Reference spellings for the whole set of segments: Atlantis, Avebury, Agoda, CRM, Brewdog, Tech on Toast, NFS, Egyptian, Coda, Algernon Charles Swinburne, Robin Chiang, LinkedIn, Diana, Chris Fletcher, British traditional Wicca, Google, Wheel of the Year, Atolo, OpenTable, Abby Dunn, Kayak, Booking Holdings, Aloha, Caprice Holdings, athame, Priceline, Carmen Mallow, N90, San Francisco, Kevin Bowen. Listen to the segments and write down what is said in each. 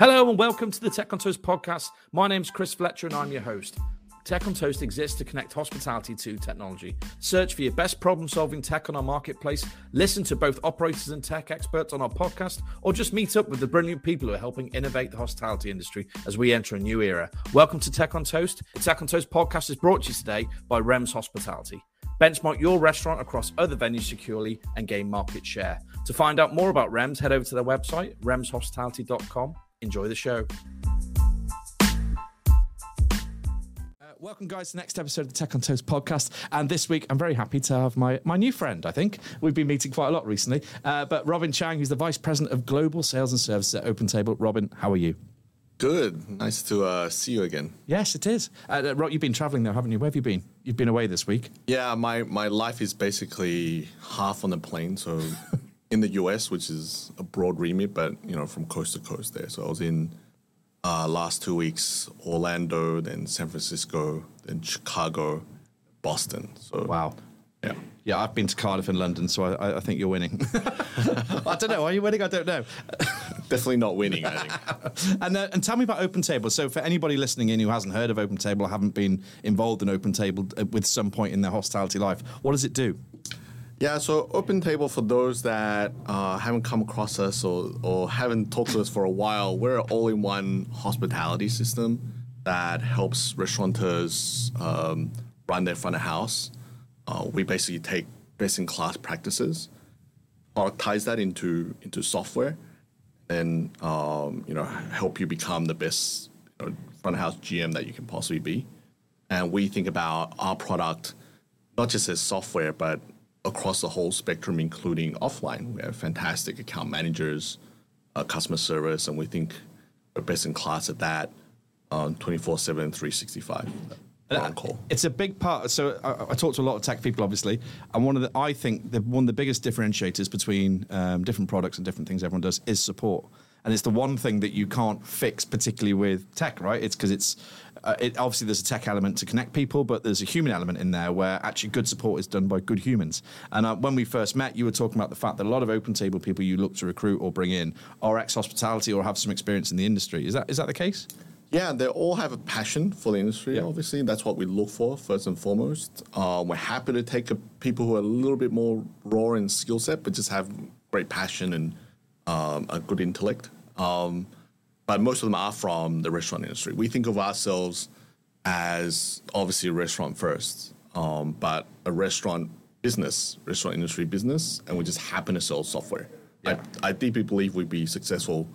Hello and welcome to the Tech on Toast podcast. My name's Chris Fletcher and I'm your host. Tech on Toast exists to connect hospitality to technology. Search for your best problem-solving tech on our marketplace. Listen to both operators and tech experts on our podcast, or just meet up with the brilliant people who are helping innovate the hospitality industry as we enter a new era. Welcome to Tech on Toast. The Tech on Toast podcast is brought to you today by Rems Hospitality. Benchmark your restaurant across other venues securely and gain market share. To find out more about Rems, head over to their website, remshospitality.com. Enjoy the show. Welcome, guys, to the next episode of the Tech on Toast podcast. And this week, I'm very happy to have my new friend, I think. We've been meeting quite a lot recently. But Robin Chiang, who's the Vice President of Global Sales and Services at OpenTable. Robin, how are you? Good. Nice to see you again. Yes, it is. Rob, you've been traveling, though, haven't you? Where have you been? You've been away this week. Yeah, my life is basically half on the plane, so... in the US, which is a broad remit, but, you know, from coast to coast there. So I was in last 2 weeks, Orlando, then San Francisco, then Chicago, Boston. So wow. Yeah. Yeah, I've been to Cardiff and London, so I think you're winning. I don't know. Are you winning? I don't know. Definitely not winning, I think. And tell me about OpenTable. So for anybody listening in who hasn't heard of OpenTable or haven't been involved in OpenTable with some point in their hospitality life, what does it do? Yeah, so OpenTable, for those that haven't come across us or haven't talked to us for a while, we're an all-in-one hospitality system that helps restaurateurs run their front of house. We basically take best-in-class practices, productize that into software, and help you become the best front of house GM that you can possibly be. And we think about our product not just as software, but across the whole spectrum, including offline. We have fantastic account managers, customer service, and we think we're best in class at that 24/7, 365. It's a big part. So I talk to a lot of tech people, obviously, and one of the biggest differentiators between different products and different things everyone does is support. And it's the one thing that you can't fix, particularly with tech, right? It's because obviously there's a tech element to connect people, but there's a human element in there where actually good support is done by good humans. And when we first met, you were talking about the fact that a lot of OpenTable people you look to recruit or bring in are ex-hospitality or have some experience in the industry. Is that the case? Yeah, they all have a passion for the industry, Obviously. That's what we look for, first and foremost. We're happy to take people who are a little bit more raw in skill set, but just have great passion and a good intellect. But most of them are from the restaurant industry. We think of ourselves as obviously a restaurant first, but a restaurant industry business, and we just happen to sell software. Yeah. I deeply believe we'd be successful,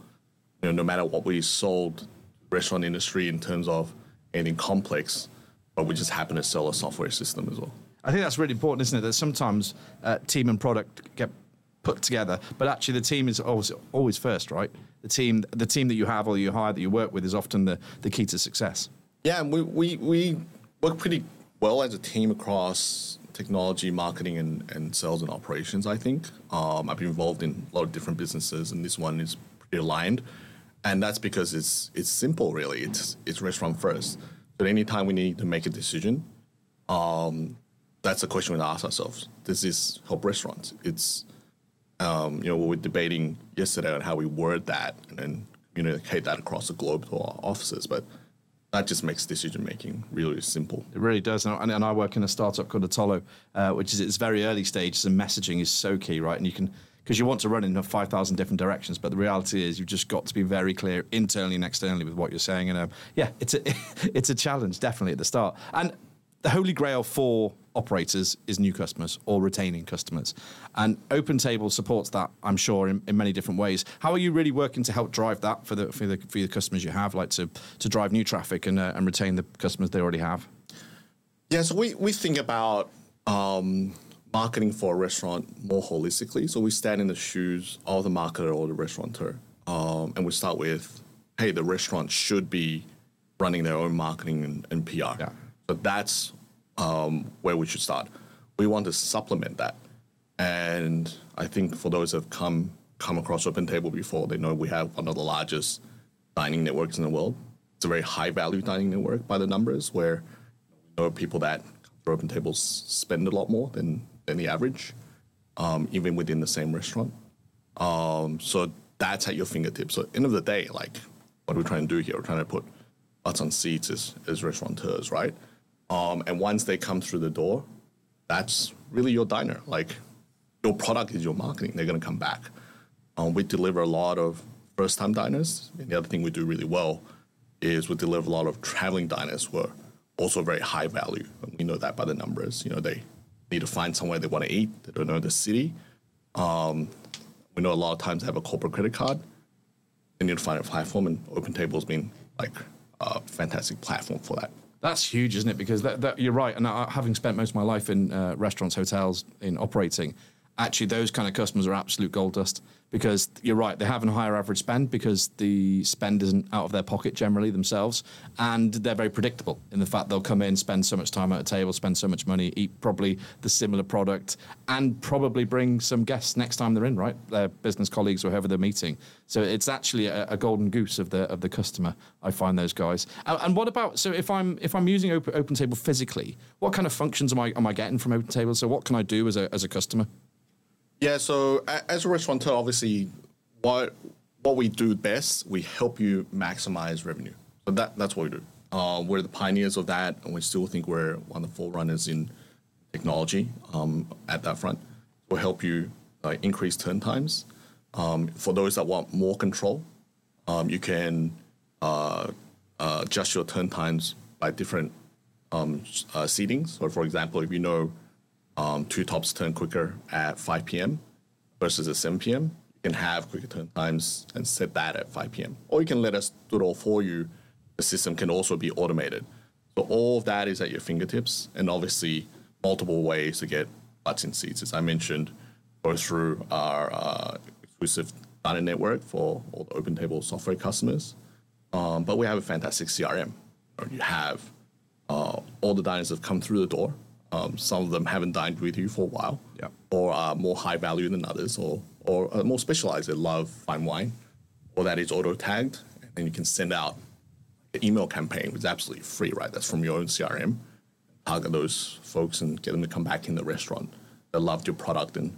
no matter what we sold restaurant industry in terms of anything complex, but we just happen to sell a software system as well. I think that's really important, isn't it? That sometimes team and product get put together, but actually the team is always first, right? The team that you have or you hire that you work with is often the key to success. Yeah, and we work pretty well as a team across technology, marketing, and sales and operations, I think. I've been involved in a lot of different businesses, and this one is pretty aligned. And that's because it's simple, really. It's restaurant first. But anytime we need to make a decision, that's the question we ask ourselves. Does this help restaurants? It's... we were debating yesterday on how we word that and then communicate that across the globe to our offices, but that just makes decision-making really simple. It really does. And I work in a startup called Atolo, which is its very early stages, and messaging is so key, right? And you can, because you want to run in 5,000 different directions, but the reality is you've just got to be very clear internally and externally with what you're saying. And it's a challenge, definitely, at the start. And the holy grail for operators is new customers or retaining customers. And OpenTable supports that, I'm sure, in many different ways. How are you really working to help drive that for the customers you have, like to drive new traffic and retain the customers they already have? Yeah, so we think about marketing for a restaurant more holistically. So we stand in the shoes of the marketer or the restaurateur. And we start with, hey, the restaurant should be running their own marketing and PR. Yeah. But that's where we should start. We want to supplement that. And I think for those that have come across OpenTable before, they know we have one of the largest dining networks in the world. It's a very high-value dining network by the numbers, where there are people that for OpenTable spend a lot more than the average, even within the same restaurant. So that's at your fingertips. So at the end of the day, what we're trying to do here, we're trying to put butts on seats as restaurateurs, right? And once they come through the door, that's really your diner. Like, your product is your marketing. They're going to come back. We deliver a lot of first-time diners. And the other thing we do really well is we deliver a lot of traveling diners who are also very high value. And we know that by the numbers. You know, they need to find somewhere they want to eat. They don't know the city. We know a lot of times they have a corporate credit card. They need to find a platform, and OpenTable has been like a fantastic platform for that. That's huge, isn't it? Because that you're right. And having spent most of my life in restaurants, hotels, in operating, actually those kind of customers are absolute gold dust, because you're right, they have a higher average spend because the spend isn't out of their pocket generally themselves, and they're very predictable in the fact they'll come in, spend so much time at a table, spend so much money, eat probably the similar product, and probably bring some guests next time they're in, right? Their business colleagues or whoever they're meeting. So it's actually a golden goose of the customer, I find, those guys. And what about, so if I'm using OpenTable physically, what kind of functions am I getting from OpenTable? So what can I do as a customer? Yeah, so as a restaurateur, obviously, what we do best, we help you maximize revenue. So that's what we do. We're the pioneers of that, and we still think we're one of the forerunners in technology at that front. We'll help you increase turn times. For those that want more control, you can adjust your turn times by different seatings. So, for example, if you know two tops turn quicker at 5 p.m. versus at 7 p.m. You can have quicker turn times and set that at 5 p.m. Or you can let us do it all for you. The system can also be automated. So all of that is at your fingertips, and obviously multiple ways to get butts in seats. As I mentioned, go through our exclusive diner network for all the OpenTable software customers. But we have a fantastic CRM. You have all the diners that have come through the door. Some of them haven't dined with you for a while, yeah, or are more high value than others, or are more specialized. They love fine wine, or that is auto tagged, and then you can send out an email campaign, which is absolutely free, right? That's from your own CRM. Target those folks and get them to come back in the restaurant. They loved your product and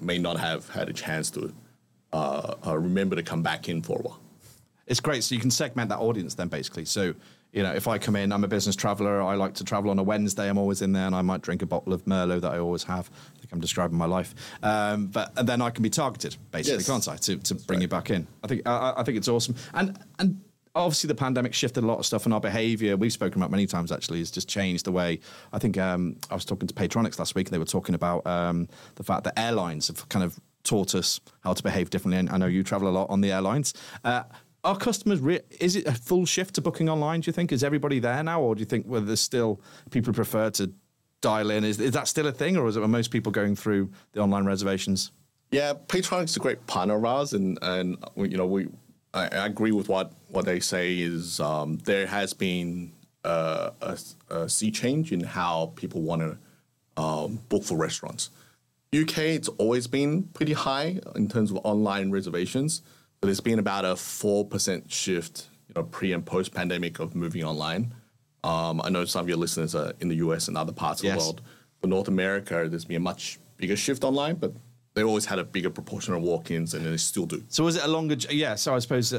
may not have had a chance to remember to come back in for a while. It's great. So you can segment that audience then, basically. So, you know, if I come in, I'm a business traveler. I like to travel on a Wednesday. I'm always in there, and I might drink a bottle of Merlot that I always have. I think I'm describing my life. But and then I can be targeted, basically, yes, can't I, to bring you back in. I think it's awesome. And obviously the pandemic shifted a lot of stuff, and our behavior, we've spoken about many times actually, has just changed the way. I think I was talking to Paytronix last week, and they were talking about the fact that airlines have kind of taught us how to behave differently. And I know you travel a lot on the airlines. Are customers, is it a full shift to booking online, do you think? Is everybody there now? Or do you think there's still people prefer to dial in? Is that still a thing? Or are most people going through the online reservations? Yeah, Paytronix is a great partner of ours. And you know, I agree with what they say is there has been a sea change in how people want to book for restaurants. UK, it's always been pretty high in terms of online reservations. So there's been about a 4% shift, you know, pre and post pandemic of moving online. I know some of your listeners are in the US and other parts of the world. For North America, there's been a much bigger shift online, but they always had a bigger proportion of walk-ins, and they still do. So was it a longer? Yeah. So I suppose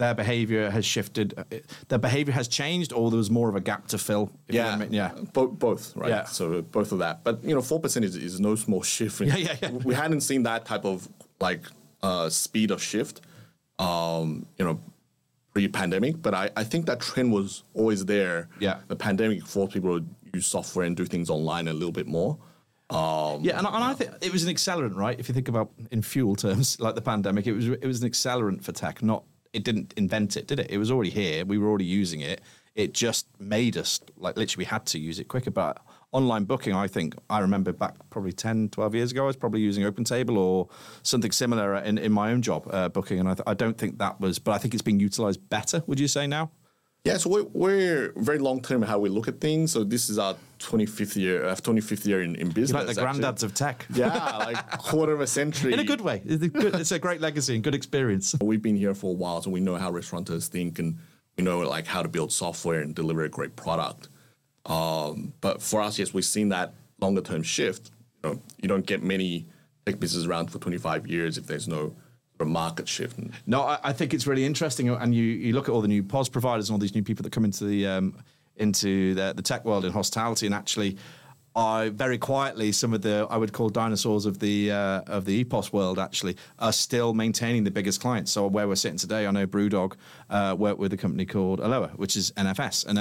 their behavior has shifted. Their behavior has changed, or there was more of a gap to fill. Both. Right. Yeah. So both of that, but you know, 4% is no small shift. Yeah. We hadn't seen that type of like. Speed of shift, you know, pre-pandemic. But I think that trend was always there. Yeah. The pandemic forced people to use software and do things online a little bit more. I think it was an accelerant, right? If you think about in fuel terms, like the pandemic, it was an accelerant for tech. It didn't invent it, did it? It was already here. We were already using it. It just made us, like, literally we had to use it quicker. But online booking, I think, I remember back probably 10, 12 years ago, I was probably using OpenTable or something similar in my own job, booking. And I don't think that was, but I think it's being utilized better, would you say now? Yeah, so we're very long-term how we look at things. So this is our 25th year in business. You're like the granddads of tech. Yeah, like quarter of a century. In a good way. It's a great legacy and good experience. We've been here for a while, so we know how restaurateurs think, and we know like how to build software and deliver a great product. But for us, yes, we've seen that longer-term shift. You know, you don't get many tech businesses around for 25 years if there's no sort of market shift? No, I think it's really interesting. And you look at all the new POS providers and all these new people that come into the tech world in hospitality, and actually are very quietly some of the, I would call, dinosaurs of the EPOS world, actually are still maintaining the biggest clients. So where we're sitting today, I know Brewdog worked with a company called Aloha, which is NFS, and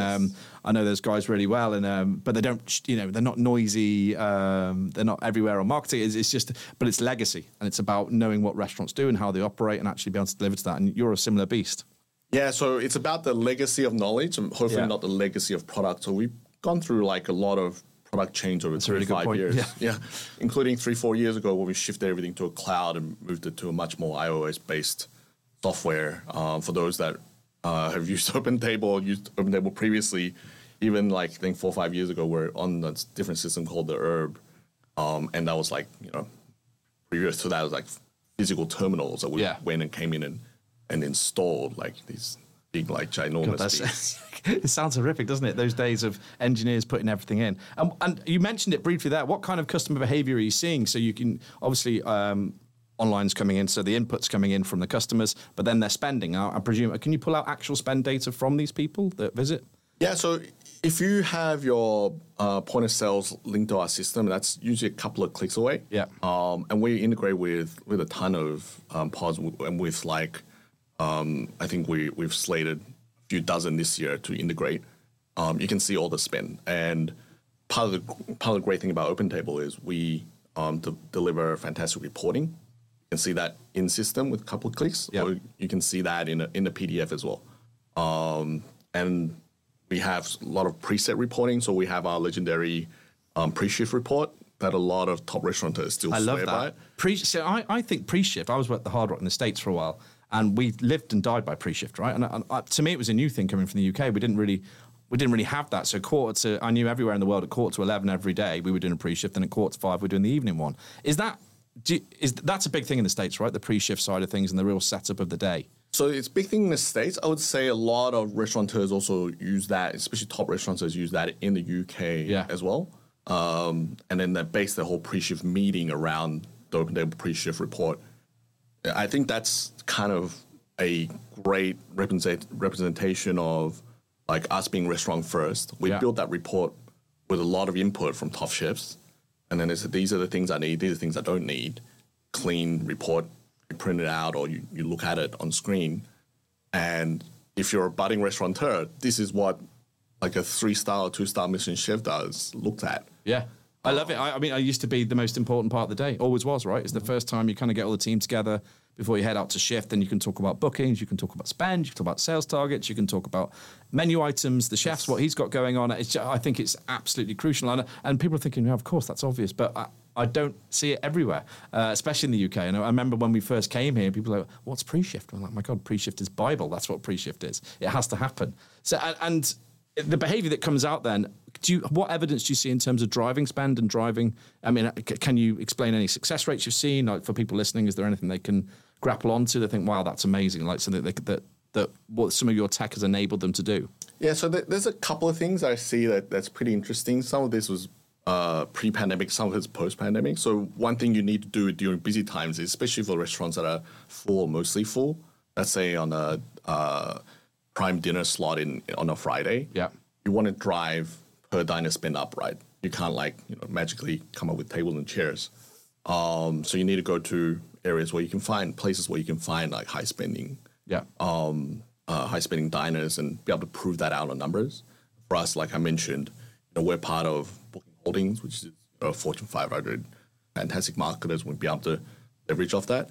I know those guys really well. And but they don't, they're not noisy. They're not everywhere on marketing. It's just, but it's legacy, and it's about knowing what restaurants do and how they operate, and actually be able to deliver to that. And you're a similar beast. Yeah, so it's about the legacy of knowledge, and hopefully not the legacy of product. So we've gone through like a lot of product change over 3 to 5 years. Yeah. Including 3-4 years ago when we shifted everything to a cloud and moved it to a much more iOS-based software. For those that have used OpenTable or used OpenTable previously, even like I think 4 or 5 years ago, we're on a different system called the Herb. And that was like, previous to that was like physical terminals that we went and came in and installed like these big, like ginormous things. It sounds horrific, doesn't it? Those days of engineers putting everything in. And you mentioned it briefly there. What kind of customer behavior are you seeing? So you can, obviously, online's coming in, so the input's coming in from the customers, but then they're spending. I presume, can you pull out actual spend data from these people that visit? Yeah, so if you have your point of sales linked to our system, that's usually a couple of clicks away. Yeah. And we integrate with a ton of pods, and with like, I think we've slated few dozen this year to integrate. You can see all the spend, and part of the great thing about OpenTable is we deliver fantastic reporting. You can see that in system with a couple of clicks, or you can see that in a PDF as well. And we have a lot of preset reporting, so we have our legendary pre-shift report that a lot of top restaurateurs still swear by. I think pre-shift. I was at the Hard Rock in the States for a while, and we lived and died by pre-shift, right? And to me, it was a new thing coming from the UK. We didn't really have that. So I knew everywhere in the world at 11:15 every day we were doing a pre-shift, and at 5:15 we're doing the evening one. That's a big thing in the States, right? The pre-shift side of things and the real setup of the day. So it's a big thing in the States. I would say a lot of restaurateurs also use that, especially top restaurateurs use that in the UK as well. And then they base their whole pre-shift meeting around the OpenTable pre-shift report. I think that's kind of a great representation of like us being restaurant first. We built that report with a lot of input from top chefs, and then they said, these are the things I need, these are the things I don't need. Clean report, you print it out, or you look at it on screen. And if you're a budding restaurateur, this is what like a 3-star or 2-star Michelin chef does looked at. Yeah. I love it. I used to be the most important part of the day. Always was, right? It's the first time you kind of get all the team together before you head out to shift. Then you can talk about bookings, you can talk about spend, you can talk about sales targets, you can talk about menu items, the chefs, what he's got going on. It's just, I think it's absolutely crucial. And people are thinking, yeah, of course, that's obvious. But I don't see it everywhere, especially in the UK. And I remember when we first came here, people were like, what's pre-shift? I'm like, my God, pre-shift is Bible. That's what pre-shift is. It has to happen. So, and the behavior that comes out then, what evidence do you see in terms of driving spend and driving? I mean, can you explain any success rates you've seen? Like, for people listening, is there anything they can grapple onto? They think, wow, that's amazing. Like something that what some of your tech has enabled them to do. Yeah, so there's a couple of things I see that's pretty interesting. Some of this was pre-pandemic, some of it's post-pandemic. So one thing you need to do during busy times, especially for restaurants that are full, mostly full, let's say on a prime dinner slot on a Friday, you want to drive per diner spend up, right? You can't magically come up with tables and chairs. So you need to go to areas where you can find places where you can find like high spending diners and be able to prove that out on numbers. For us, like I mentioned, we're part of Booking Holdings, which is a Fortune 500, fantastic marketers. We'll be able to leverage off that.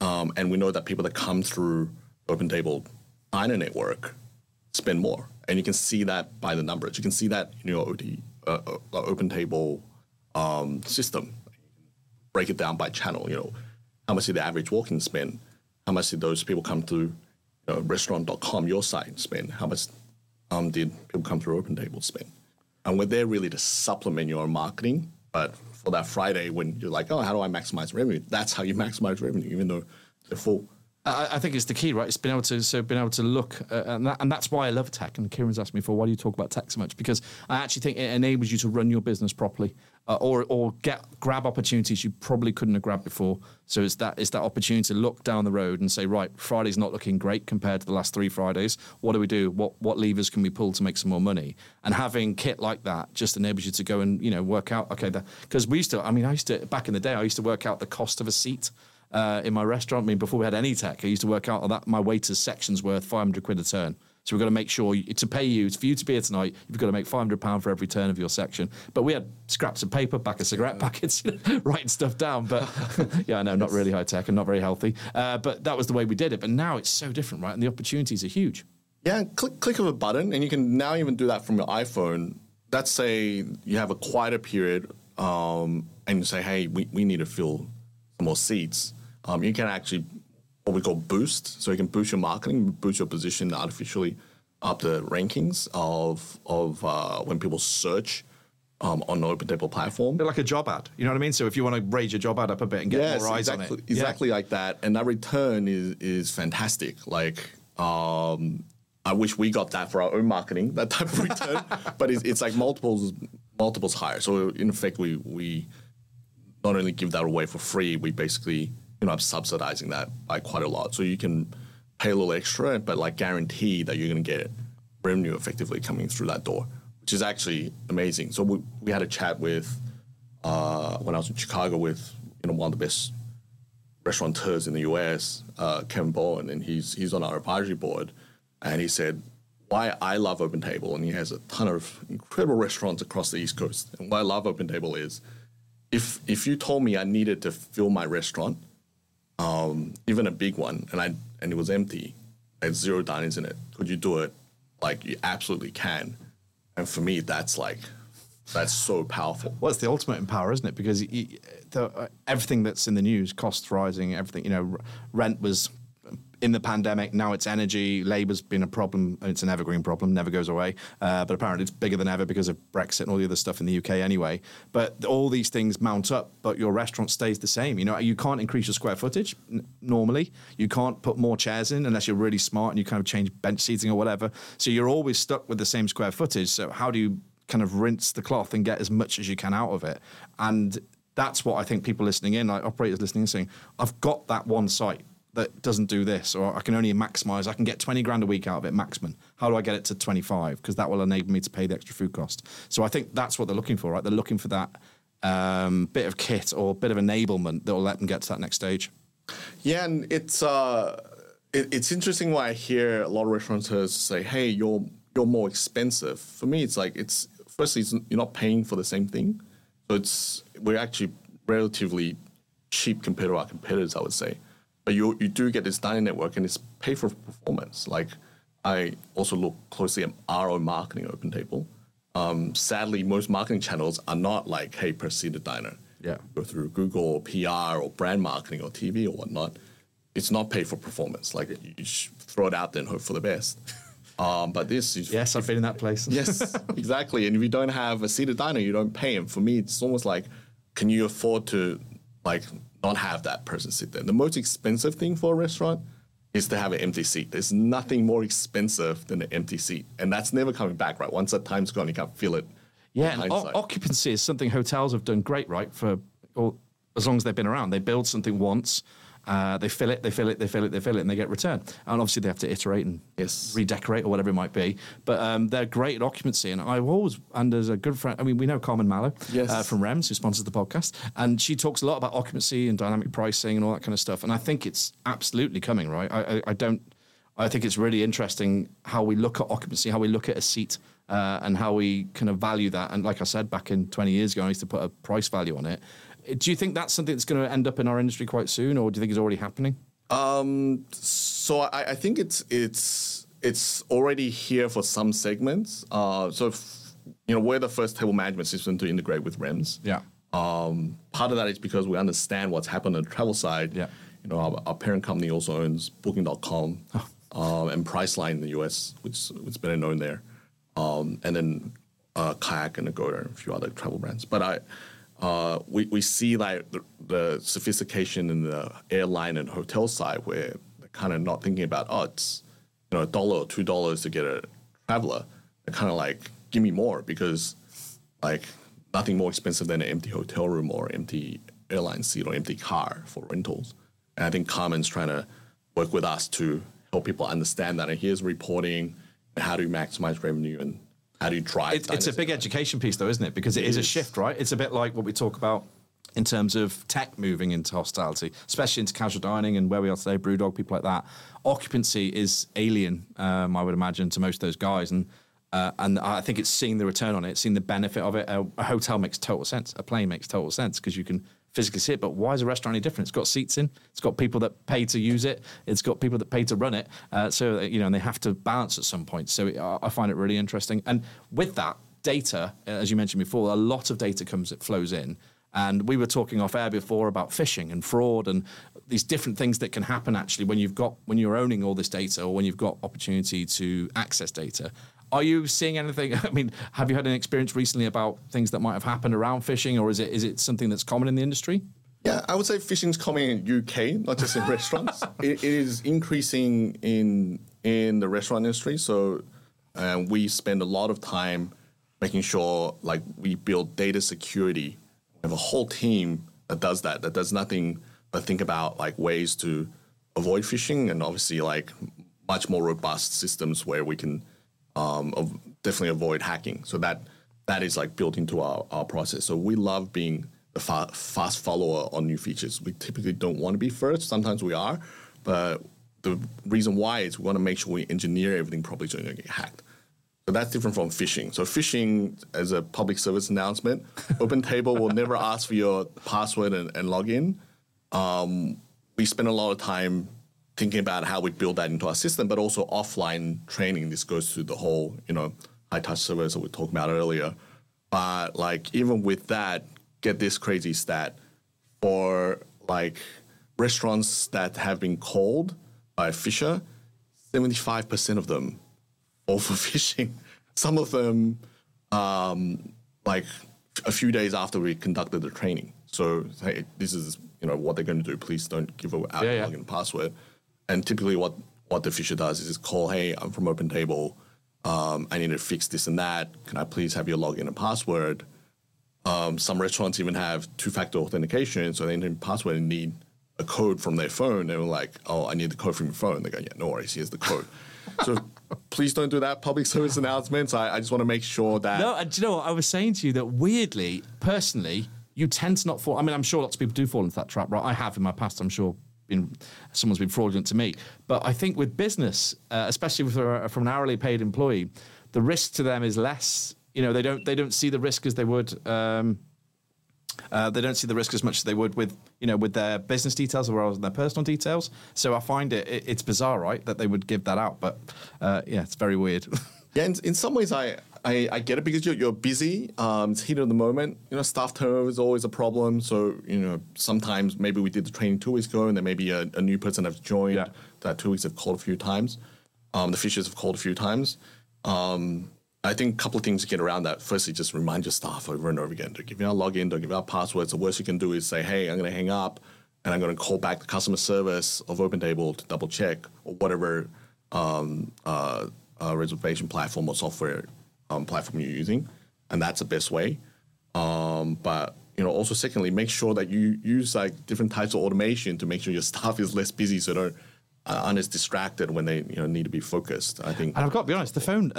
And we know that people that come through OpenTable diner network spend more. And you can see that by the numbers. You can see that in your OpenTable system. Break it down by channel. How much did the average walk-in spend? How much did those people come to restaurant.com, your site, spend? How much did people come through OpenTable spend? And we're there really to supplement your marketing. But for that Friday when you're like, oh, how do I maximize revenue? That's how you maximize revenue, even though they're full. I think it's the key, right? It's being able to look, and that's why I love tech. And Kieran's asked me for, why do you talk about tech so much? Because I actually think it enables you to run your business properly, or grab opportunities you probably couldn't have grabbed before. So it's that opportunity to look down the road and say, right, Friday's not looking great compared to the last three Fridays. What do we do? What levers can we pull to make some more money? And having kit like that just enables you to go and work out, okay, because I used to back in the day, I used to work out the cost of a seat. In my restaurant, before we had any tech, I used to work out that my waiter's section's worth £500 a turn. So we've got to make sure for you to be here tonight, you've got to make £500 for every turn of your section. But we had scraps of paper, pack of cigarette packets, writing stuff down. But yeah, I know, not really high tech and not very healthy. But that was the way we did it. But now it's so different, right? And the opportunities are huge. Yeah, click of a button, and you can now even do that from your iPhone. Let's say you have a quieter period, and you say, hey, we need to fill more seats. You can actually, what we call boost. So you can boost your marketing, boost your position artificially up the rankings of when people search on the OpenTable platform. They're like a job ad, you know what I mean? So if you want to raise your job ad up a bit and get more eyes on it. Exactly, like that. And that return is fantastic. Like, I wish we got that for our own marketing, that type of return. But it's like multiples higher. So in effect, we not only give that away for free, we basically... I'm subsidizing that by quite a lot. So you can pay a little extra, but guarantee that you're going to get revenue effectively coming through that door, which is actually amazing. So we had a chat with, when I was in Chicago with, one of the best restaurateurs in the US, Kevin Bowen, and he's on our advisory board. And he said, why I love OpenTable, and he has a ton of incredible restaurants across the East Coast. And why I love OpenTable is, if you told me I needed to fill my restaurant, even a big one, and it was empty, I had zero diners in it, could you do it? You absolutely can. And for me, that's so powerful. Well, it's the ultimate in power, isn't it? Because everything that's in the news, costs rising, everything, rent was in the pandemic, now it's energy, labour's been a problem, it's an evergreen problem, never goes away, but apparently it's bigger than ever because of Brexit and all the other stuff in the UK anyway. But all these things mount up, but your restaurant stays the same. You can't increase your square footage normally, you can't put more chairs in unless you're really smart and you kind of change bench seating or whatever, so you're always stuck with the same square footage. So how do you kind of rinse the cloth and get as much as you can out of it? And that's what I think people listening in, like operators listening in, saying, I've got that one site that doesn't do this, or I can only maximize, I can get $20,000 a week out of it maximum. How do I get it to 25? Because that will enable me to pay the extra food cost. So I think that's what they're looking for, right? They're looking for that bit of kit or bit of enablement that will let them get to that next stage. Yeah, and it's interesting why I hear a lot of restaurateurs say, hey, you're more expensive. For me, it's you're not paying for the same thing. So we're actually relatively cheap compared to our competitors, I would say. But you do get this dining network, and it's pay for performance. I also look closely at our own marketing, OpenTable. Sadly, most marketing channels are not hey, per seat a diner. Yeah. Go through Google or PR or brand marketing or TV or whatnot. It's not pay for performance. You throw it out there and hope for the best. But this is... Yes, I've been in that place. Yes, exactly. And if you don't have a seated diner, you don't pay. And for me, it's almost can you afford to not have that person sit there? The most expensive thing for a restaurant is to have an empty seat. There's nothing more expensive than an empty seat, and that's never coming back, right? Once that time's gone, you can't feel it. Yeah, and occupancy is something hotels have done great, right? As long as they've been around, they build something once, they fill it, and they get return. And obviously, they have to iterate and redecorate or whatever it might be. But they're great at occupancy. And there's a good friend, we know Carmen Mallow from Rems, who sponsors the podcast. And she talks a lot about occupancy and dynamic pricing and all that kind of stuff. And I think it's absolutely coming, right? I think it's really interesting how we look at occupancy, how we look at a seat, and how we kind of value that. And like I said, back in 20 years ago, I used to put a price value on it. Do you think that's something that's going to end up in our industry quite soon, or do you think it's already happening? So I think it's already here for some segments. We're the first table management system to integrate with Rems. Yeah. Part of that is because we understand what's happened on the travel side. Yeah. Our parent company also owns Booking.com and Priceline in the US, which is better known there, and then Kayak and Agoda and a few other travel brands. But we see the sophistication in the airline and hotel side, where the kind of not thinking about, oh, it's $1 or $2 to get a traveler. They're kind of like, give me more, because like nothing more expensive than an empty hotel room or empty airline seat or empty car for rentals. And I think Carmen's trying to work with us to help people understand that. And here's reporting, and how do you maximize revenue, and how do you drive it? It's a big education piece though, isn't it? Because it is a shift, right? It's a bit like what we talk about in terms of tech moving into hospitality, especially into casual dining and where we are today, Brewdog, people like that. Occupancy is alien, I would imagine, to most of those guys. And I think it's seeing the return on it, seeing the benefit of it. A hotel makes total sense. A plane makes total sense because you can physically see it. But why is a restaurant any different? It's got seats in. It's got people that pay to use it. It's got people that pay to run it. So, and they have to balance at some point. So I find it really interesting. And with that data, as you mentioned before, a lot of data flows in. And we were talking off air before about phishing and fraud and these different things that can happen actually when you're owning all this data, or when you've got opportunity to access data. Are you seeing anything? I mean, have you had an experience recently about things that might have happened around phishing, or is it something that's common in the industry? Yeah, I would say phishing's common in the UK, not just in restaurants. It is increasing in the restaurant industry. So we spend a lot of time making sure like we build data security. We have a whole team that does nothing but think about like ways to avoid phishing, and obviously like much more robust systems where we can definitely avoid hacking. So that is like built into our process. So we love being the fast follower on new features. We typically don't want to be first. Sometimes we are, but the reason why is we want to make sure we engineer everything properly so you don't get hacked. So that's different from phishing. So phishing, as a public service announcement, OpenTable will never ask for your password and login. We spend a lot of time thinking about how we build that into our system, but also offline training. This goes to the whole, high-touch service that we talked about earlier. But, even with that, get this crazy stat. For, restaurants that have been called by a fisher, 75% of them fall for phishing. Some of them, a few days after we conducted the training. So, hey, this is, what they're going to do. Please don't give out your login password. And typically what the fisher does is call, hey, I'm from OpenTable. I need to fix this and that. Can I please have your login and password? Some restaurants even have two-factor authentication, so they enter in password and need a code from their phone. They were like, oh, I need the code from your phone. They go, yeah, no worries, here's the code. So please don't do that, public service announcements. I just want to make sure that... No, do you know what? I was saying to you that weirdly, personally, you tend to not fall... I mean, I'm sure lots of people do fall into that trap, right? I have in my past, I'm sure... someone's been fraudulent to me. But I think with business, especially from an hourly paid employee, the risk to them is less. They don't see the risk as they would. They don't see the risk as much as they would with their business details or their personal details. So I find it's bizarre, right, that they would give that out. But it's very weird. Yeah, in some ways I get it, because you're busy. It's heat of the moment. Staff turnover is always a problem. So, sometimes maybe we did the training 2 weeks ago and then maybe a new person has joined. Yeah. That 2 weeks have called a few times. The fishers have called a few times. I think a couple of things to get around that. Firstly, just remind your staff over and over again. Don't give out login. Don't give out passwords. The worst you can do is say, hey, I'm going to hang up and I'm going to call back the customer service of OpenTable to double check, or whatever reservation platform or software platform you're using, and that's the best way. Also, secondly, make sure that you use different types of automation to make sure your staff is less busy, so don't aren't as distracted when they need to be focused. I think, and I've got to be honest, the phone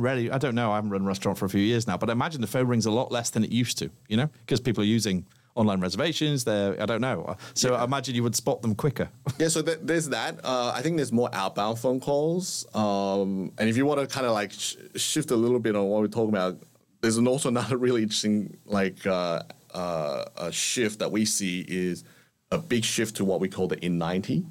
rarely. I don't know. I haven't run a restaurant for a few years now, but I imagine the phone rings a lot less than it used to. Because people are using online reservations. I don't know. So yeah. I imagine you would spot them quicker. Yeah, so there's that. I think there's more outbound phone calls. And if you want to kind of shift a little bit on what we're talking about, there's also another really interesting a shift that we see is a big shift to what we call the in-90.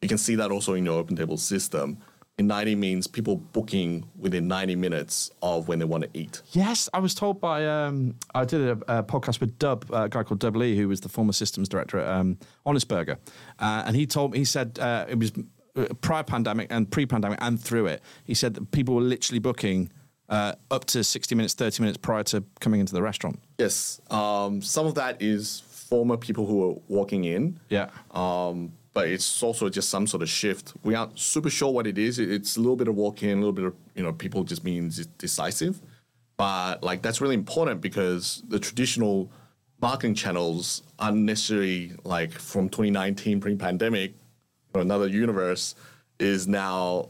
You can see that also in your OpenTable system. In-90 means people booking within 90 minutes of when they want to eat. Yes, I was told by, I did a podcast with Dub, a guy called Dub Lee, who was the former systems director at Honest Burger. And he told me, he said it was prior pandemic and pre-pandemic and through it, he said that people were literally booking up to 60 minutes, 30 minutes prior to coming into the restaurant. Yes. Some of that is former people who are walking in. Yeah. but it's also just some sort of shift. We aren't super sure what it is. It's a little bit of walk-in, a little bit of, people just being decisive. But that's really important because the traditional marketing channels aren't necessarily from 2019 pre-pandemic, another universe is now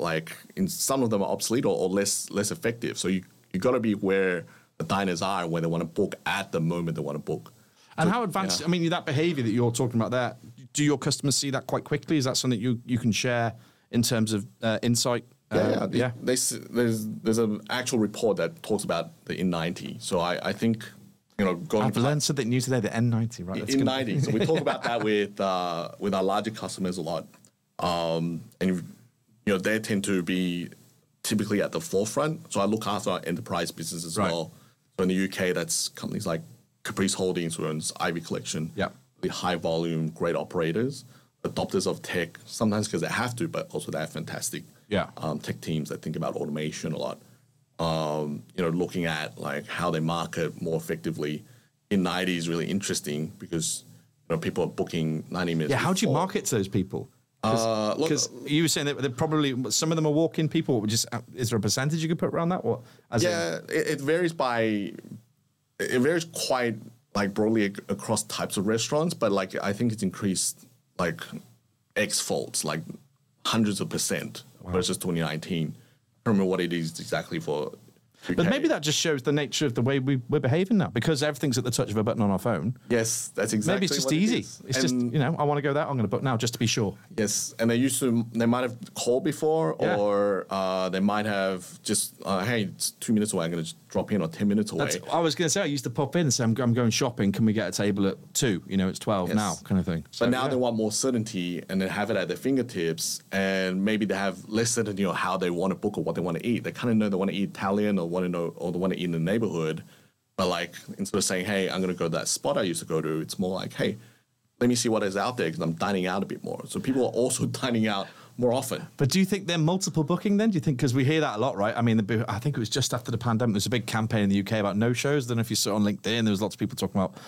in some of them are obsolete or less effective. So you got to be where the diners are, where they want to book at the moment they want to book. And how advanced, yeah. I mean, that behavior that you're talking about there, do your customers see that quite quickly? Is that something you can share in terms of insight? Yeah. There's an actual report that talks about the N90. So I think, I've learned something new today, the N90, right? N90. So we talk about that with our larger customers a lot. And they tend to be typically at the forefront. So I look after our enterprise business as well. So in the UK, that's companies like Caprice Holdings, who owns Ivy Collection. Yeah. The high volume, great operators, adopters of tech, sometimes because they have to, but also they have fantastic tech teams that think about automation a lot. Looking at how they market more effectively. N90 is really interesting because people are booking 90 minutes. Yeah, how do you market to those people? Because you were saying that they're probably some of them are walk-in people. Just is there a percentage you could put around that? Or it varies quite broadly across types of restaurants, but I think it's increased x-folds, hundreds of percent versus 2019. I don't remember what it is exactly for UK. But maybe that just shows the nature of the way we're behaving now, because everything's at the touch of a button on our phone. Yes, that's exactly. Maybe it's just easy. I want to go there. I'm going to book now just to be sure. Yes, and they might have called before, or they might have just, hey, it's 2 minutes away. I'm going to just drop in, or 10 minutes away. I was going to say I used to pop in and say I'm going shopping. Can we get a table at 2? It's 12 now, kind of thing. So, but now they want more certainty, and they have it at their fingertips, and maybe they have less certainty on how they want to book or what they want to eat. They kind of know they want to eat Italian or the one in the neighborhood, but instead of saying, hey, I'm going to go to that spot I used to go to, it's more like, hey, let me see what is out there because I'm dining out a bit more. So people are also dining out more often. But do you think they're multiple booking then? Do you think, because we hear that a lot, right? I mean, I think it was just after the pandemic, there was a big campaign in the UK about no-shows. I don't know if you saw on LinkedIn, there was lots of people talking about,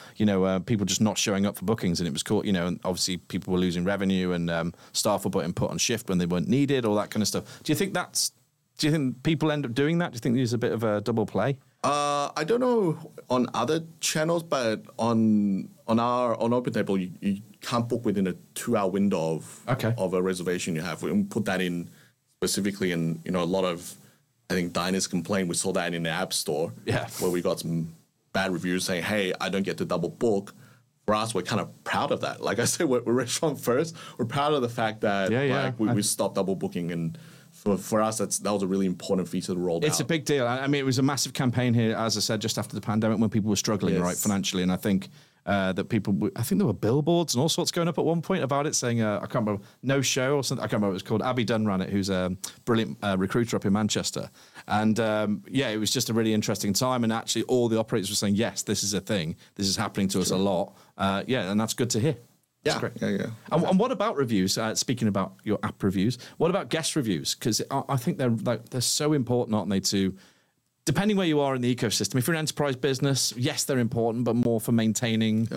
people just not showing up for bookings, and it was caught, and obviously people were losing revenue, and staff were put on shift when they weren't needed, all that kind of stuff. Do you think people end up doing that? Do you think there's a bit of a double play? I don't know on other channels, but on OpenTable, you can't book within a 2-hour window of a reservation you have. We put that in specifically, and a lot of, I think, diners complain. We saw that in the App Store, where we got some bad reviews saying, "Hey, I don't get to double book." For us, we're kind of proud of that. Like I said, we're restaurant first. We're proud of the fact that we stopped double booking. And for us, that was a really important feature to roll out. It's a big deal. I mean, it was a massive campaign here, as I said, just after the pandemic when people were struggling, financially. And I think that I think there were billboards and all sorts going up at one point about it, saying, I can't remember, no show or something. I can't remember what it was called. Abby Dunn ran it, who's a brilliant recruiter up in Manchester. And it was just a really interesting time. And actually, all the operators were saying, yes, this is a thing. This is happening to us a lot. And that's good to hear. Yeah, great. Yeah. And what about reviews? Speaking about your app reviews, what about guest reviews? Because I think they're so important, aren't they? To depending where you are in the ecosystem. If you're an enterprise business, yes, they're important, but more for maintaining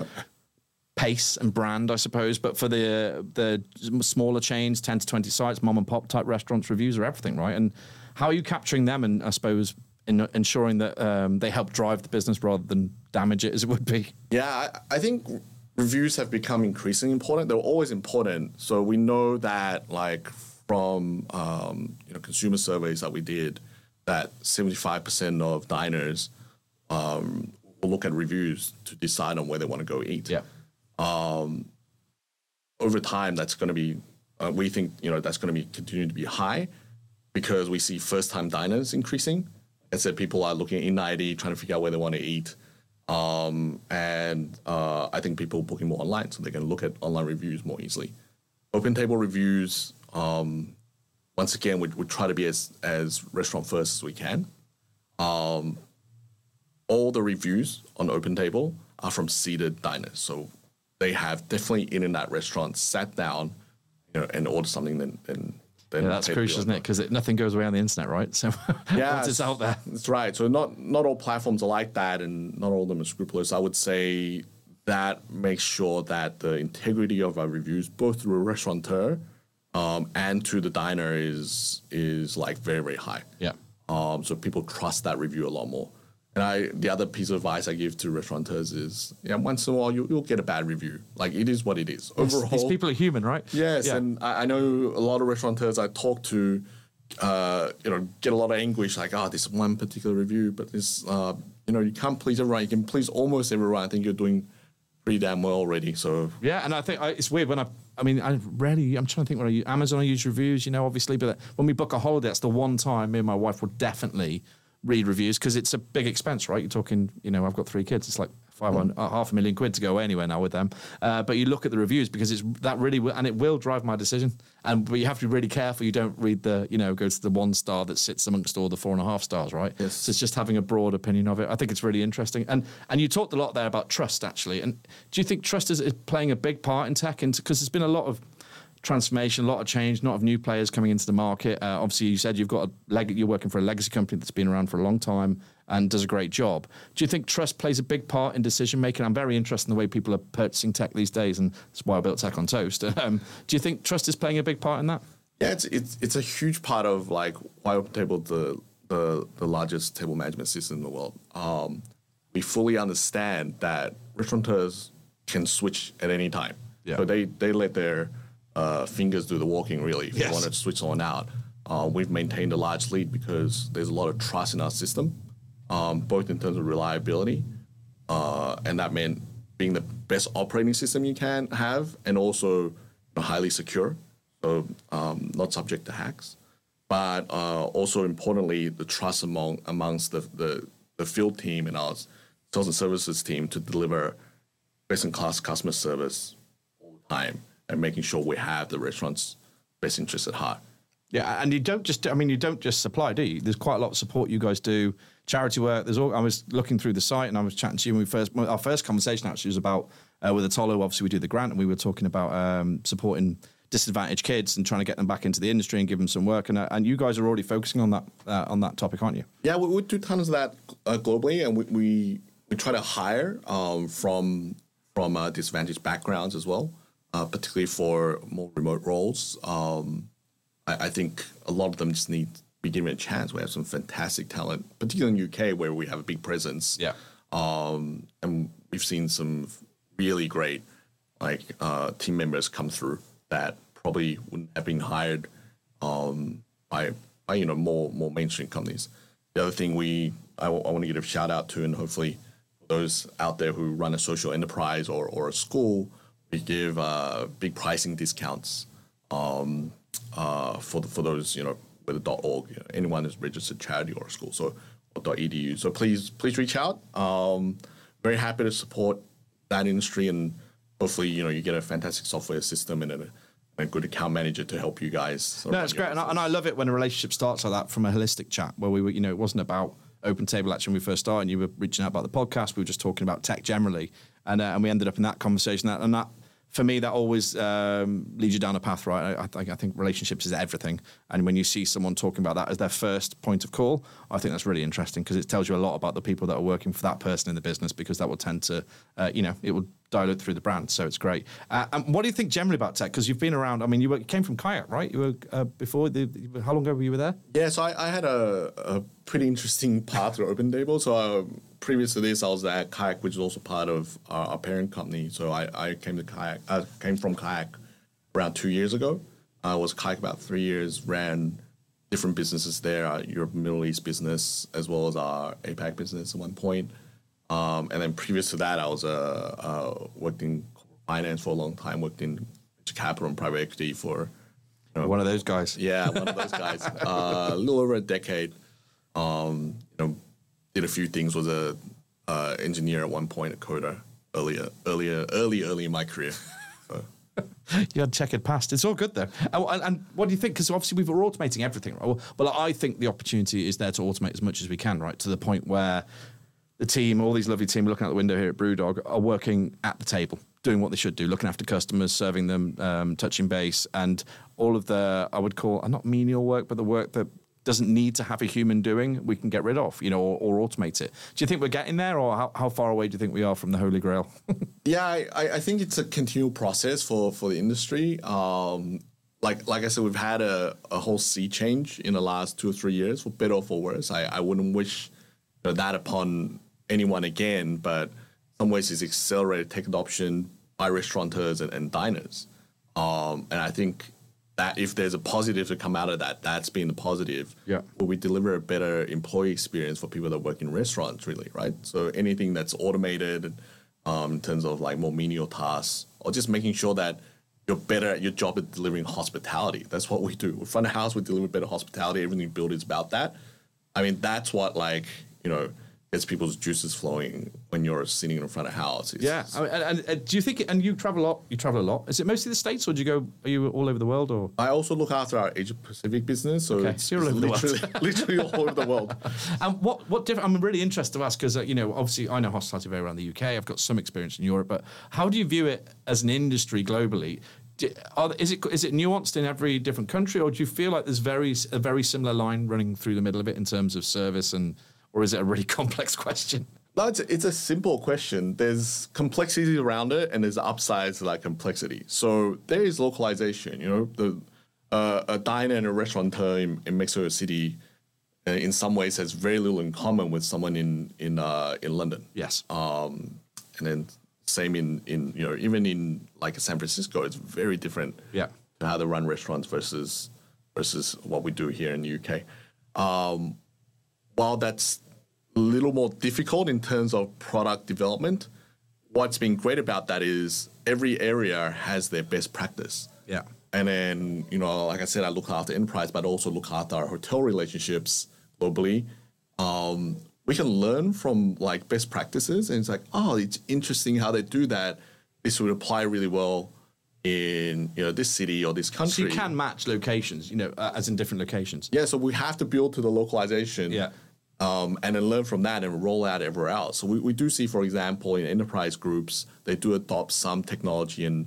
pace and brand, I suppose. But for the smaller chains, 10 to 20 sites, mom and pop type restaurants, reviews are everything, right? And how are you capturing them? And I suppose ensuring that they help drive the business rather than damage it, as it would be. Yeah, I think reviews have become increasingly important. They were always important. So we know that from consumer surveys that we did, that 75% of diners will look at reviews to decide on where they want to go eat. Yeah. Over time, that's going to be, we think, that's going to be continuing to be high because we see first-time diners increasing. I said people are looking at N90, trying to figure out where they want to eat. And I think people are booking more online, so they can look at online reviews more easily. OpenTable reviews, once again, we try to be as restaurant first as we can. All the reviews on OpenTable are from seated diners, so they have definitely in that restaurant sat down, and ordered something. That's crucial, isn't it? Because nothing goes away on the internet, right? So once it's out there. That's right. So not all platforms are like that, and not all of them are scrupulous. I would say that makes sure that the integrity of our reviews, both through a restaurateur and to the diner, is like very, very high. Yeah. So people trust that review a lot more. And the other piece of advice I give to restaurateurs is, once in a while you'll get a bad review. Like, it is what it is. Overall, these people are human, right? Yes, yeah. And I know a lot of restaurateurs I talk to, get a lot of anguish, like, this one particular review, but this, you can't please everyone. You can please almost everyone. I think you're doing pretty damn well already. So yeah, and I think it's weird when I'm trying to think what I use. Amazon, I use reviews, obviously, but when we book a holiday, that's the one time me and my wife will definitely read reviews, because it's a big expense, right? You're talking, I've got 3 kids. It's like $500,000 to go anywhere now with them. But you look at the reviews, because it's that really will, and it will drive my decision. But you have to be really careful. You don't read the, go to the 1 star that sits amongst all the 4.5 stars, right? Yes. So it's just having a broad opinion of it. I think it's really interesting. And you talked a lot there about trust, actually. And do you think trust is playing a big part in tech? Because there's been a lot of transformation, a lot of change, not of new players coming into the market. Obviously, you said you've got you're working for a legacy company that's been around for a long time and does a great job. Do you think trust plays a big part in decision making? I'm very interested in the way people are purchasing tech these days, and that's why I built Tech on Toast. Do you think trust is playing a big part in that? Yeah, it's a huge part of like why OpenTable the largest table management system in the world. We fully understand that restaurateurs can switch at any time. Yeah. So they let their fingers do the walking, really, if you want to switch on out. We've maintained a large lead because there's a lot of trust in our system, both in terms of reliability, and that meant being the best operating system you can have, and also highly secure, so not subject to hacks. But also importantly, the trust amongst the field team and our sales and services team to deliver best-in-class customer service all the time, and making sure we have the restaurant's best interests at heart. Yeah, and you don't just supply, do you? There's quite a lot of support you guys do, charity work. I was looking through the site and I was chatting to you, and our first conversation actually was about, with Atolo, obviously we do the grant, and we were talking about supporting disadvantaged kids and trying to get them back into the industry and give them some work. And you guys are already focusing on that topic, aren't you? Yeah, we do tons of that globally, and we try to hire from disadvantaged backgrounds as well. Particularly for more remote roles. I think a lot of them just need to be given a chance. We have some fantastic talent, particularly in the UK, where we have a big presence. Yeah. And we've seen some really great team members come through that probably wouldn't have been hired by more mainstream companies. The other thing I want to give a shout out to, and hopefully those out there who run a social enterprise or a school, we give big pricing discounts for those, with a .org, anyone who's registered charity or a school, so or .edu. So please reach out. Very happy to support that industry, and hopefully, you get a fantastic software system and a good account manager to help you guys. No, it's great, and I love it when a relationship starts like that from a holistic chat where we were, it wasn't about OpenTable actually when we first started. And you were reaching out about the podcast. We were just talking about tech generally. And we ended up in that conversation. And that, for me, that always leads you down a path, right? I think relationships is everything. And when you see someone talking about that as their first point of call, I think that's really interesting, because it tells you a lot about the people that are working for that person in the business, because that will tend to, it will dilute through the brand. So it's great. And what do you think generally about tech? Because you've been around, you came from Kayak, right? You were before, how long ago were you there? Yeah, so I had a pretty interesting path to OpenTable. So previous to this, I was at Kayak, which is also part of our parent company. So I came to Kayak. I came from Kayak around 2 years ago. I was Kayak about 3 years, ran different businesses there, our Europe Middle East business, as well as our APAC business at one point. And then previous to that, I was worked in finance for a long time, worked in capital and private equity for... one of those guys. Yeah, one of those guys. A little over a decade. Did a few things, was a engineer at one point at Coda early in my career. So. You had checkered past. It's all good though. And what do you think? Because obviously we're automating everything, right? Well, I think the opportunity is there to automate as much as we can, right? To the point where the team, all these lovely team looking out the window here at Brewdog, are working at the table, doing what they should do, looking after customers, serving them, touching base, and all of the, I would call, not menial work, but the work that doesn't need to have a human doing, we can get rid of, you know, or automate it. Do you think we're getting there, or how far away do you think we are from the Holy Grail? Yeah, I think it's a continual process for the industry. Like I said, we've had a whole sea change in the last 2 or 3 years, for better or for worse. I wouldn't wish that upon anyone again, but in some ways it's accelerated tech adoption by restaurateurs and diners. And I think that if there's a positive to come out of that, that's been the positive. Yeah. Where we deliver a better employee experience for people that work in restaurants, really, right? So anything that's automated in terms of like more menial tasks, or just making sure that you're better at your job at delivering hospitality. That's what we do. We're front of house, we deliver better hospitality. Everything we build is about that. I mean, that's what gets people's juices flowing when you're sitting in front of house. Do you think? And you travel a lot. Is it mostly the States, or do you go? Are you all over the world? Or I also look after our Asia Pacific business, so it's literally all over the world. And what different? I'm really interested to ask because obviously I know hospitality very well in the UK. I've got some experience in Europe, but how do you view it as an industry globally? Is it nuanced in every different country, or do you feel like there's a very similar line running through the middle of it in terms of service and? Or is it a really complex question? No, it's a simple question. There's complexity around it, and there's upsides to that complexity. So there is localization. A diner and a restaurateur in Mexico City, in some ways, has very little in common with someone in London. Yes. And then same even in like San Francisco, it's very different. Yeah. To how they run restaurants versus what we do here in the UK. While that's a little more difficult in terms of product development, what's been great about that is every area has their best practice. Yeah. And then, like I said, I look after enterprise, but also look after our hotel relationships globally. We can learn from like best practices, and it's like, oh, it's interesting how they do that. This would apply really well in this city or this country. So you can match locations, as in different locations. Yeah, so we have to build to the localization. Yeah. And then learn from that and roll out everywhere else. So we do see, for example, in enterprise groups, they do adopt some technology and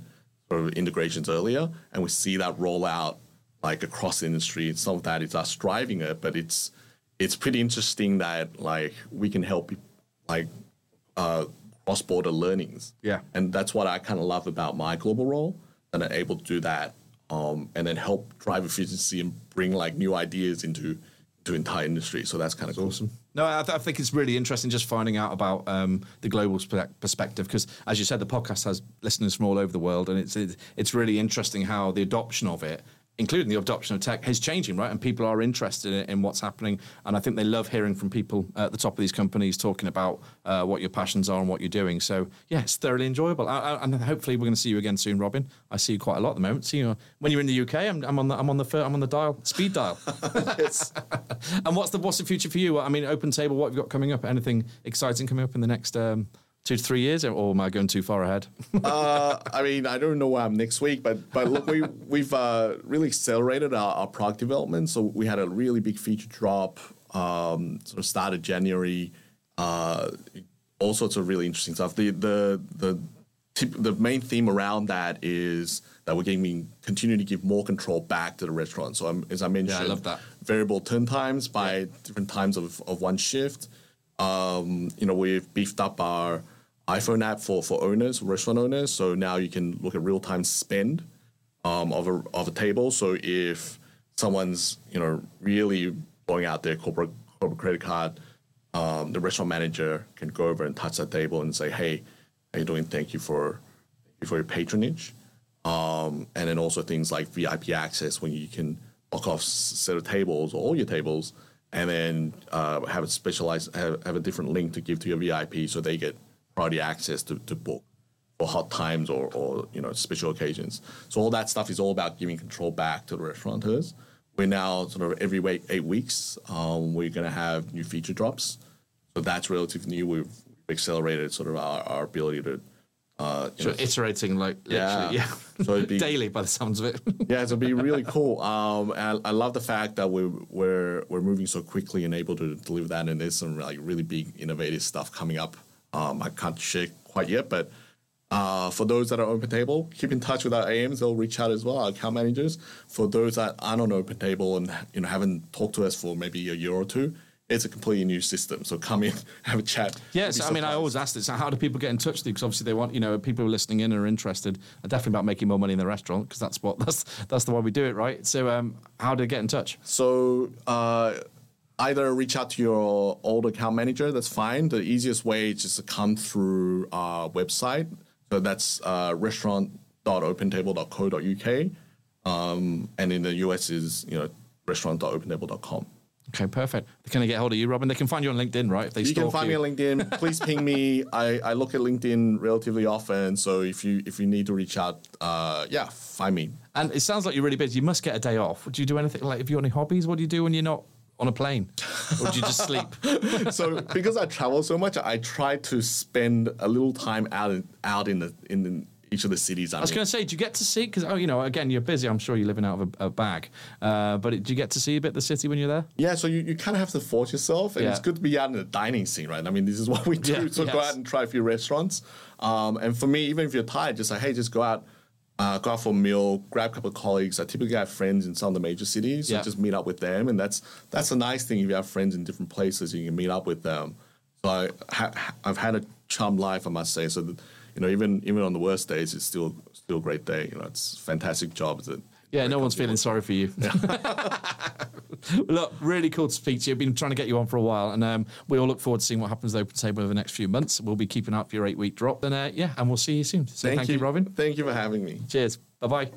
sort of integrations earlier, and we see that roll out like across the industry. Some of that is us driving it, but it's pretty interesting that like we can help like cross-border learnings. Yeah, and that's what I kind of love about my global role, that I'm able to do that, and then help drive efficiency and bring like new ideas into entire industry. So that's kind of awesome. No, I think it's really interesting just finding out about the global perspective, because as you said, the podcast has listeners from all over the world, and it's really interesting how the adoption of it, including the adoption of tech, is changing, right? And people are interested in what's happening, and I think they love hearing from people at the top of these companies talking about what your passions are and what you're doing. So, yeah, it's thoroughly enjoyable. And hopefully we're going to see you again soon, Robin. I see you quite a lot at the moment. So, when you're in the UK, I'm on the dial, speed dial. Yes. And what's the future for you? I mean, OpenTable, what have you got coming up? Anything exciting coming up in the next 2 to 3 years, or am I going too far ahead? I mean, I don't know where I'm next week, but look, we've really accelerated our product development. So we had a really big feature drop, sort of started January, all sorts of really interesting stuff. The main theme around that is that we're continuing to give more control back to the restaurant. So as I mentioned, I love that. Variable turn times by different times of one shift. We've beefed up our iPhone app for owners, restaurant owners. So now you can look at real-time spend of a table. So if someone's really blowing out their corporate credit card, the restaurant manager can go over and touch that table and say, "Hey, how you doing? Thank you for your patronage." And then also things like VIP access, when you can block off a set of tables or all your tables, and then have a different link to give to your VIP, so they get priority access to book for hot times or special occasions. So all that stuff is all about giving control back to the restaurateurs. We're now sort of every week, 8 weeks, we're going to have new feature drops. So that's relatively new. We've accelerated sort of our ability to... iterating literally, yeah. So it'd be daily by the sounds of it. Yeah, so it'd be really cool. I love the fact that we're moving so quickly and able to deliver that, and there's some like really big innovative stuff coming up. I can't share quite yet, but For those that are OpenTable, keep in touch with our AMs. They'll reach out as well, our account managers. For those that aren't on OpenTable and haven't talked to us for maybe a year or two, it's a completely new system. So come in, have a chat. Yes, yeah, so, I always ask this. How do people get in touch with you? Because obviously they want, people who are listening in and are interested are definitely about making more money in the restaurant, because that's the way we do it, right? So how do they get in touch? So either reach out to your old account manager, that's fine. The easiest way is just to come through our website. So that's restaurant.opentable.co.uk. And in the US is, restaurant.opentable.com. Okay, perfect. Can I get hold of you, Robin? They can find you on LinkedIn, right? You can find me on LinkedIn. Please ping me. I look at LinkedIn relatively often. So if you need to reach out, find me. And it sounds like you're really busy. You must get a day off. Do you do anything? Like, if you have any hobbies, what do you do when you're not on a plane? Or do you just sleep? So because I travel so much, I try to spend a little time out in each of the cities. I was going to say, do you get to see? Because again, you're busy. I'm sure you're living out of a bag. But do you get to see a bit of the city when you're there? Yeah. So you kind of have to force yourself, and it's good to be out in the dining scene, right? This is what we do. Go out and try a few restaurants. And for me, even if you're tired, just like, hey, just go out for a meal, grab a couple of colleagues. I typically have friends in some of the major cities, so just meet up with them. And that's a nice thing. If you have friends in different places, you can meet up with them. So I've had a charmed life, I must say. So that, even on the worst days, it's still a great day. It's a fantastic job. No one's feeling sorry for you. Yeah. Look, really cool to speak to you. I've been trying to get you on for a while, and we all look forward to seeing what happens with OpenTable over the next few months. We'll be keeping up your 8-week drop, and we'll see you soon. So thank you, Robin. Thank you for having me. Cheers. Bye-bye.